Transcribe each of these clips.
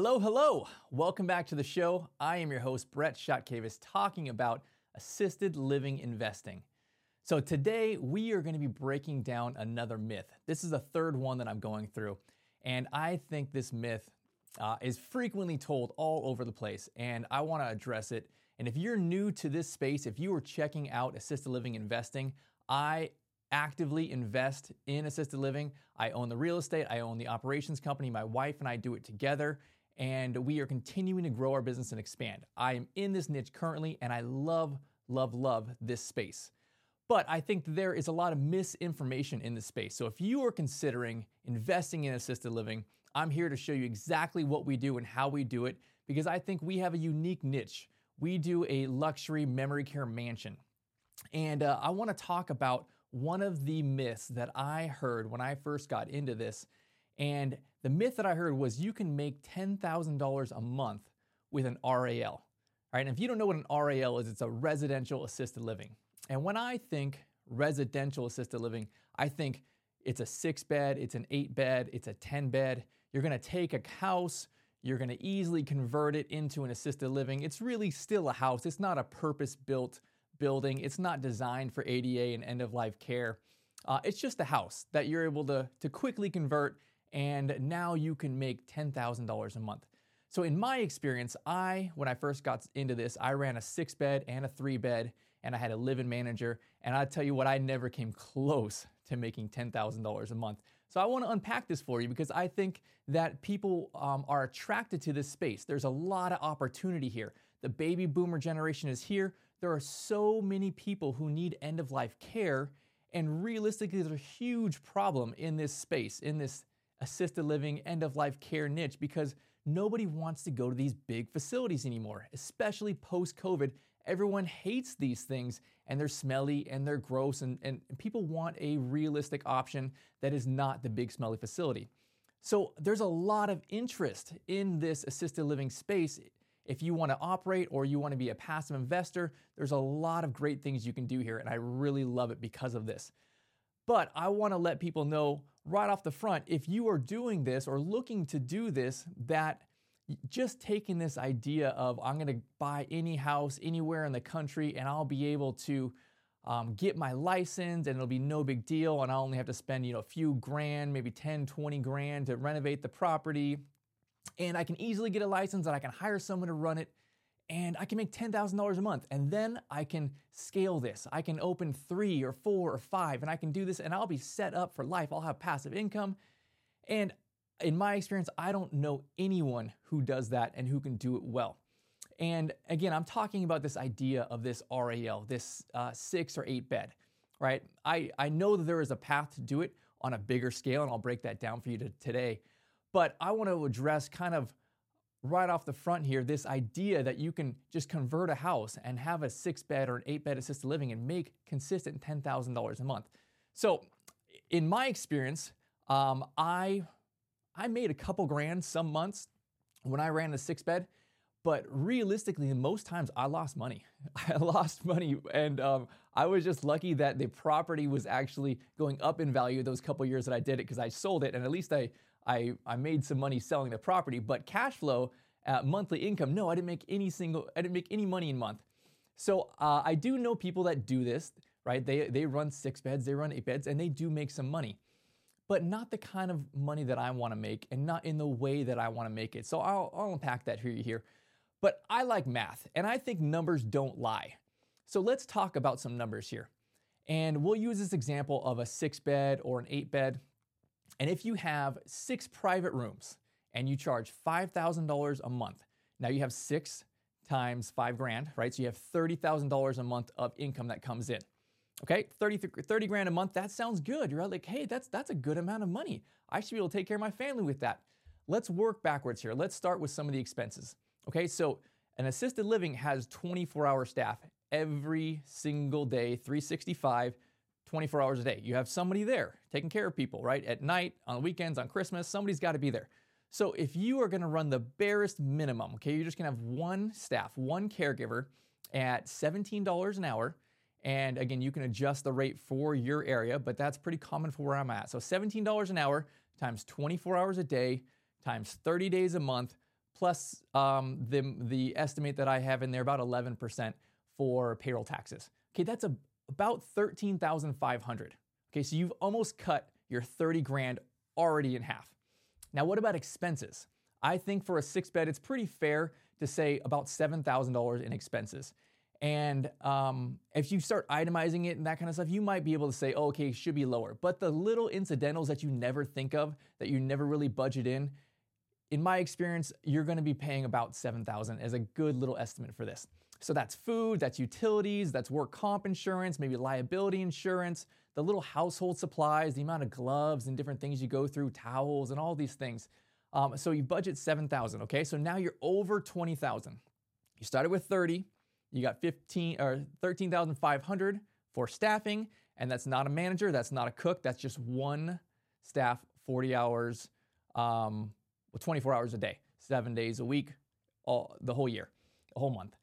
Hello, hello. Welcome back to the show. I am your host, Brett Chotkevys, talking about assisted living investing. So today we are going to be breaking down another myth. This is the third one that I'm going through. And I think this myth is frequently told all over the place. And I want to address it. And if you're new to this space, if you are checking out assisted living investing, I actively invest in assisted living. I own the real estate. I own the operations company. My wife and I do it together. And we are continuing to grow our business and expand. I am in this niche currently, and I love, love, love this space. But I think there is a lot of misinformation in this space. So if you are considering investing in assisted living, I'm here to show you exactly what we do and how we do it, because I think we have a unique niche. We do a luxury memory care mansion. And I want to talk about one of the myths that I heard when I first got into this. And the myth that I heard was you can make $10,000 a month with an RAL. All right, and if you don't know what an RAL is, it's a residential assisted living. And when I think residential assisted living, I think it's a 6-bed, it's an 8-bed, it's a 10-bed. You're gonna take a house, you're gonna easily convert it into an assisted living. It's really still a house. It's not a purpose-built building. It's not designed for ADA and end-of-life care. It's just a house that you're able to quickly convert, and now you can make $10,000 a month. So in my experience, when I first got into this, I ran a 6-bed and a 3-bed, and I had a live-in manager, and I tell you what, I never came close to making $10,000 a month. So I want to unpack this for you because I think that people are attracted to this space. There's a lot of opportunity here. The baby boomer generation is here. There are so many people who need end-of-life care, and realistically, there's a huge problem in this space, in this assisted living, end-of-life care niche, because nobody wants to go to these big facilities anymore, especially post-COVID. Everyone hates these things, and they're smelly, and they're gross, and people want a realistic option that is not the big smelly facility. So there's a lot of interest in this assisted living space. If you want to operate or you want to be a passive investor, there's a lot of great things you can do here, and I really love it because of this. But I want to let people know right off the front, if you are doing this or looking to do this, that just taking this idea of I'm going to buy any house anywhere in the country and I'll be able to get my license and it'll be no big deal and I'll only have to spend a few grand, maybe 10, 20 grand to renovate the property, and I can easily get a license and I can hire someone to run it and I can make $10,000 a month, and then I can scale this. I can open 3 or 4 or 5 and I can do this and I'll be set up for life. I'll have passive income. And in my experience, I don't know anyone who does that and who can do it well. And again, I'm talking about this idea of this RAL, this 6 or 8 bed, right? I know that there is a path to do it on a bigger scale, and I'll break that down for you today. But I want to address kind of right off the front here, this idea that you can just convert a house and have a 6-bed or an 8-bed assisted living and make consistent $10,000 a month. So in my experience, I made a couple grand some months when I ran the 6-bed, but realistically, most times I lost money. I lost money, and I was just lucky that the property was actually going up in value those couple years that I did it, because I sold it, and at least I made some money selling the property. But cash flow, monthly income, no, I didn't make any money in a month. So I do know people that do this, right? They run 6-beds, they run 8-beds, and they do make some money, but not the kind of money that I want to make and not in the way that I want to make it. So I'll unpack that for you here. But I like math, and I think numbers don't lie. So let's talk about some numbers here. And we'll use this example of a 6-bed or an 8-bed. And if you have 6 private rooms and you charge $5,000 a month, now you have 6 times 5 grand, right? So you have $30,000 a month of income that comes in. Okay, 30 grand a month, that sounds good. You're like, hey, that's a good amount of money. I should be able to take care of my family with that. Let's work backwards here. Let's start with some of the expenses. Okay, so an assisted living has 24-hour staff every single day, 365, 24 hours a day. You have somebody there taking care of people, right? At night, on weekends, on Christmas, somebody's got to be there. So if you are going to run the barest minimum, okay, you're just going to have one staff, one caregiver at $17 an hour. And again, you can adjust the rate for your area, but that's pretty common for where I'm at. So $17 an hour times 24 hours a day times 30 days a month plus the estimate that I have in there, about 11% for payroll taxes. Okay, that's about $13,500. Okay, so you've almost cut your 30 grand already in half. Now, what about expenses? I think for a 6-bed, it's pretty fair to say about $7,000 in expenses. And if you start itemizing it and that kind of stuff, you might be able to say, oh, okay, it should be lower. But the little incidentals that you never think of, that you never really budget in my experience, you're going to be paying about $7,000 as a good little estimate for this. So that's food, that's utilities, that's work comp insurance, maybe liability insurance, the little household supplies, the amount of gloves and different things you go through, towels and all these things. So you budget $7,000, okay? So now you're over $20,000. You started with 30. You got $13,500 for staffing, and that's not a manager, that's not a cook, that's just one staff, 40 hours, 24 hours a day, 7 days a week, the whole year, a whole month.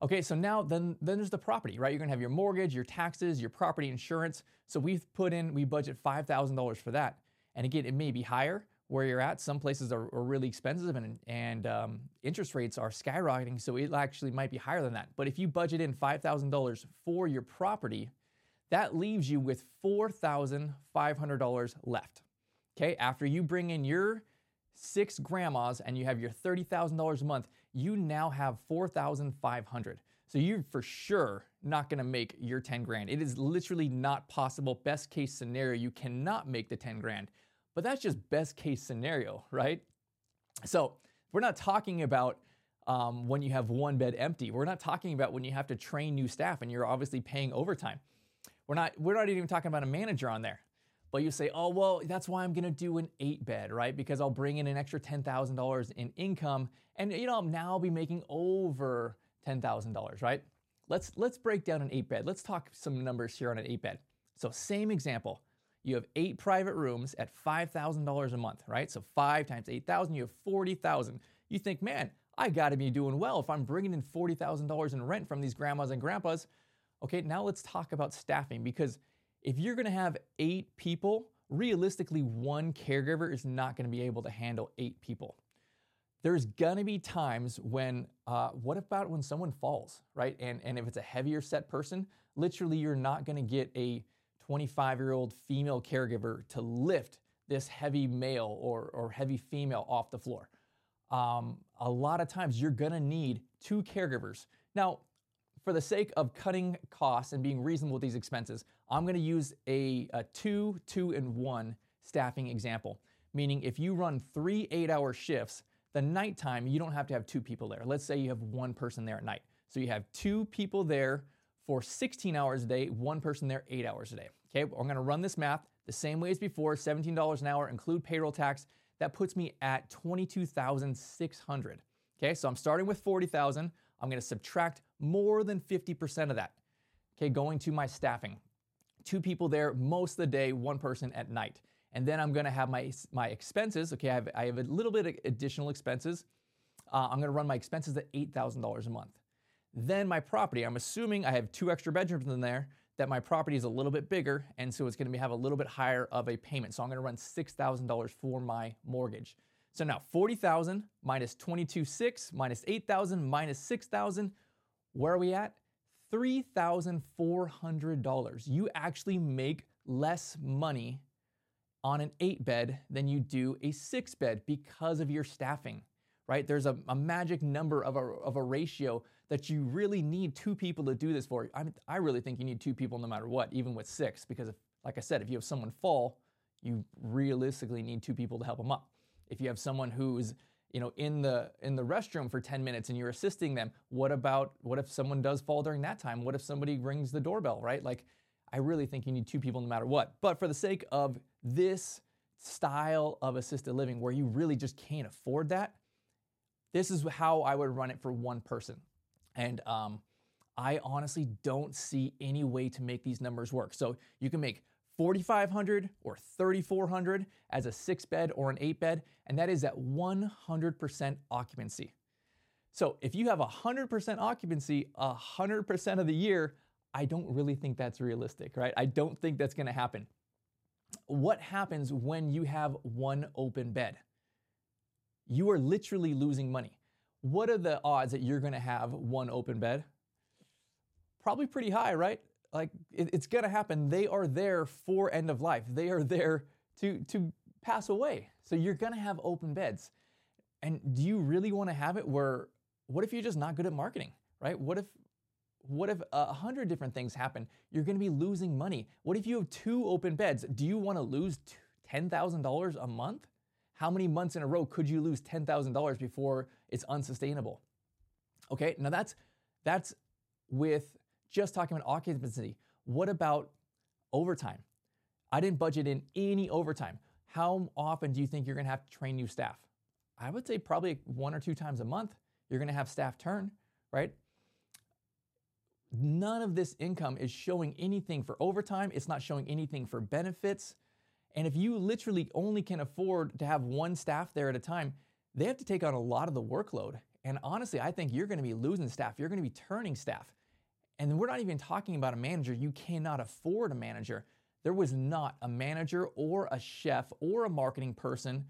Okay, so now then there's the property, right? You're gonna have your mortgage, your taxes, your property insurance. So we budget $5,000 for that. And again, it may be higher where you're at. Some places are really expensive and interest rates are skyrocketing, so it actually might be higher than that. But if you budget in $5,000 for your property, that leaves you with $4,500 left. Okay, after you bring in your 6 grandmas and you have your $30,000 a month, you now have $4,500. So you're for sure not going to make your 10 grand. It is literally not possible. Best case scenario, you cannot make the 10 grand, but that's just best case scenario, right? So we're not talking about when you have one bed empty. We're not talking about when you have to train new staff and you're obviously paying overtime. We're not even talking about a manager on there. But you say, oh, well, that's why I'm going to do an 8-bed, right? Because I'll bring in an extra $10,000 in income, and you know now I'll be making over $10,000, right? Let's break down an 8-bed. Let's talk some numbers here on an 8-bed. So same example, you have 8 private rooms at $5,000 a month, right? So 5 times 8,000, you have 40,000. You think, man, I got to be doing well if I'm bringing in $40,000 in rent from these grandmas and grandpas. Okay, now let's talk about staffing, because if you're going to have 8 people, realistically, one caregiver is not going to be able to handle 8 people. There's going to be times when, what about when someone falls, right? And if it's a heavier set person, literally you're not going to get a 25-year-old female caregiver to lift this heavy male or heavy female off the floor. A lot of times you're going to need 2 caregivers. Now, for the sake of cutting costs and being reasonable with these expenses, I'm going to use a 2, 2, and 1 staffing example, meaning if you run 3 8-hour shifts, the nighttime, you don't have to have 2 people there. Let's say you have 1 person there at night. So you have 2 people there for 16 hours a day, 1 person there 8 hours a day. Okay, I'm going to run this math the same way as before, $17 an hour, include payroll tax. That puts me at $22,600. Okay, so I'm starting with $40,000. I'm going to subtract more than 50% of that, okay, going to my staffing. 2 people there most of the day, 1 person at night. And then I'm going to have my expenses, okay, I have a little bit of additional expenses. I'm going to run my expenses at $8,000 a month. Then my property, I'm assuming I have 2 extra bedrooms in there, that my property is a little bit bigger, and so it's going to have a little bit higher of a payment. So I'm going to run $6,000 for my mortgage. So now $40,000 minus $22,600 minus $8,000 minus $6,000. Where are we at? $3,400. You actually make less money on an 8-bed than you do a 6-bed because of your staffing, right? There's a magic number of a ratio that you really need 2 people to do this for. I really think you need 2 people no matter what, even with 6, because like I said, if you have someone fall, you realistically need 2 people to help them up. If you have someone who's, you know, in the restroom for 10 minutes and you're assisting them, what if someone does fall during that time? What if somebody rings the doorbell, right? Like, I really think you need 2 people no matter what. But for the sake of this style of assisted living where you really just can't afford that, this is how I would run it for 1 person. And I honestly don't see any way to make these numbers work. So you can make $4,500 or $3,400 as a 6-bed or an 8-bed, and that is at 100% occupancy. So if you have 100% occupancy 100% of the year, I don't really think that's realistic, right? I don't think that's going to happen. What happens when you have 1 open bed? You are literally losing money. what are the odds that you're going to have one open bed? Probably pretty high, right? Like it's going to happen. They are there for end of life. They are there to pass away. So you're going to have open beds. And do you really want to have it where, what if you're just not good at marketing, right? What if 100 different things happen? You're going to be losing money. What if you have 2 open beds? Do you want to lose $10,000 a month? How many months in a row could you lose $10,000 before it's unsustainable? Okay, now that's with just talking about occupancy. What about overtime? I didn't budget in any overtime. How often do you think you're going to have to train new staff? I would say probably 1 or 2 times a month. You're going to have staff turn, right? None of this income is showing anything for overtime. It's not showing anything for benefits. And if you literally only can afford to have 1 staff there at a time, they have to take on a lot of the workload. And honestly, I think you're going to be losing staff. You're going to be turning staff. And we're not even talking about a manager. You cannot afford a manager. There was not a manager or a chef or a marketing person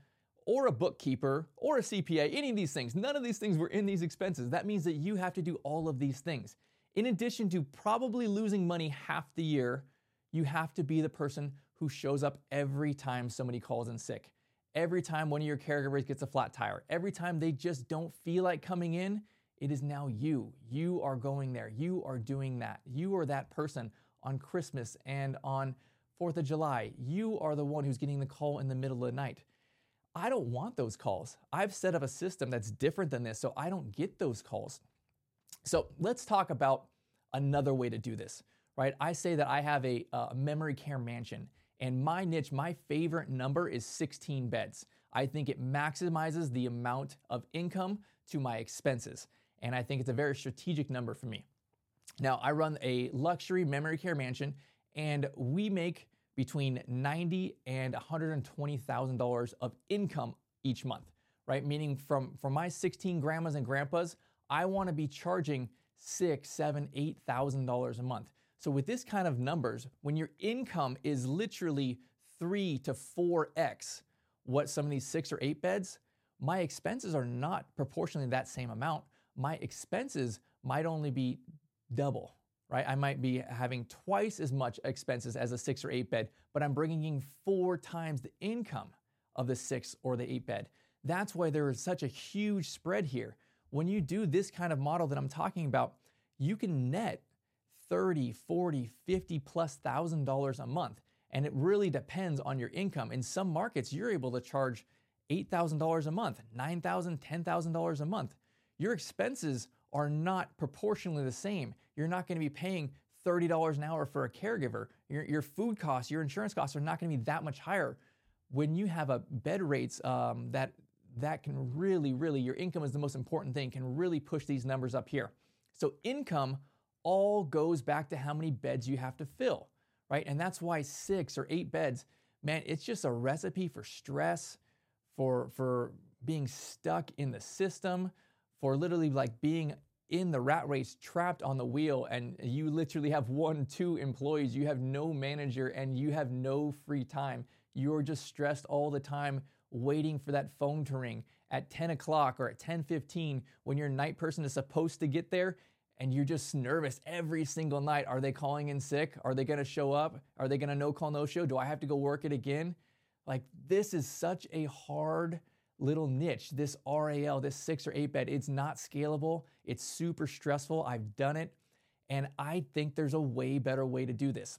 or a bookkeeper or a CPA, any of these things. None of these things were in these expenses. That means that you have to do all of these things. In addition to probably losing money half the year, you have to be the person who shows up every time somebody calls in sick, every time one of your caregivers gets a flat tire, every time they just don't feel like coming in. It is now you. You are going there. You are doing that. You are that person on Christmas and on 4th of July. You are the one who's getting the call in the middle of the night. I don't want those calls. I've set up a system that's different than this, so I don't get those calls. So let's talk about another way to do this, right? I say that I have a memory care mansion, and my niche, my favorite number is 16 beds. I think it maximizes the amount of income to my expenses, and I think it's a very strategic number for me. Now, I run a luxury memory care mansion, and we make between $90,000 and $120,000 of income each month, right? Meaning from my 16 grandmas and grandpas, I want to be charging $6,000, $7,000, $8,000 a month. So with this kind of numbers, when your income is literally 3 to 4x what some of these 6 or 8 beds, my expenses are not proportionally that same amount. My expenses might only be double, right? I might be having twice as much expenses as a 6 or 8 bed, but I'm bringing in 4 times the income of the 6 or the 8 bed. That's why there is such a huge spread here. When you do this kind of model that I'm talking about, you can net $30,000, $40,000, $50,000+ a month. And it really depends on your income. In some markets, you're able to charge $8,000 a month, $9,000, $10,000 a month. Your expenses are not proportionally the same. You're not going to be paying $30 an hour for a caregiver. Your food costs, your insurance costs are not going to be that much higher. When you have a bed rates that can really, your income is the most important thing, can really push these numbers up here. So income all goes back to how many beds you have to fill, right? And that's why 6 or 8 beds, man, it's just a recipe for stress, for being stuck in the system, for literally like being in the rat race, trapped on the wheel, and you literally have 1, 2 employees, you have no manager, and you have no free time. You're just stressed all the time, waiting for that phone to ring at 10 o'clock or at 10:15 when your night person is supposed to get there, and you're just nervous every single night. Are they calling in sick? Are they going to show up? Are they going to no call, no show? Do I have to go work it again? Like, this is such a hard little niche. This RAL, this 6 or 8 bed, it's not scalable. It's super stressful. I've done it, and I think there's a way better way to do this.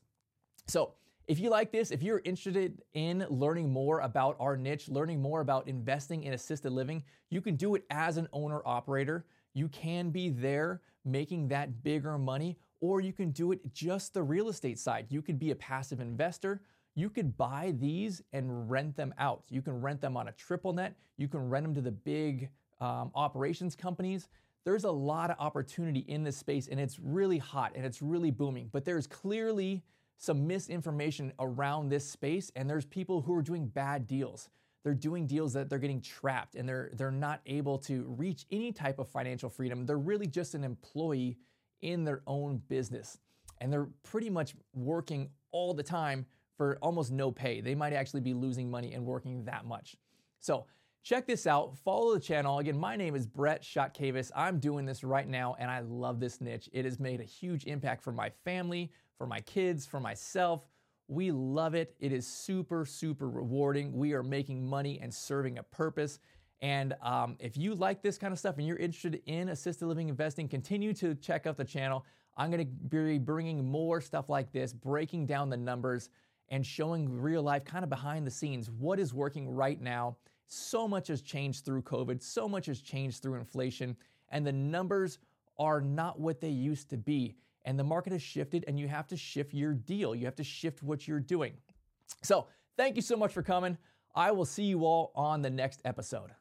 So if you like this, if you're interested in learning more about our niche, learning more about investing in assisted living, you can do it as an owner-operator. You can be there making that bigger money, or you can do it just the real estate side. You could be a passive investor. You could buy these and rent them out. You can rent them on a triple net. You can rent them to the big operations companies. There's a lot of opportunity in this space, and it's really hot, and it's really booming, but there's clearly some misinformation around this space, and there's people who are doing bad deals. They're doing deals that they're getting trapped, and they're not able to reach any type of financial freedom. They're really just an employee in their own business, and they're pretty much working all the time for almost no pay. They might actually be losing money and working that much. So Check this out, follow the channel. Again, my name is Brett Chotkevys. I'm doing this right now and I love this niche. It has made a huge impact for my family, for my kids, for myself. We love it. It is super, super rewarding. We are making money and serving a purpose. And if you like this kind of stuff and you're interested in assisted living investing, continue to check out the channel. I'm gonna be bringing more stuff like this, breaking down the numbers and showing real life, kind of behind the scenes, what is working right now. So much has changed through COVID, so much has changed through inflation, and the numbers are not what they used to be. And the market has shifted and you have to shift your deal. You have to shift what you're doing. So thank you so much for coming. I will see you all on the next episode.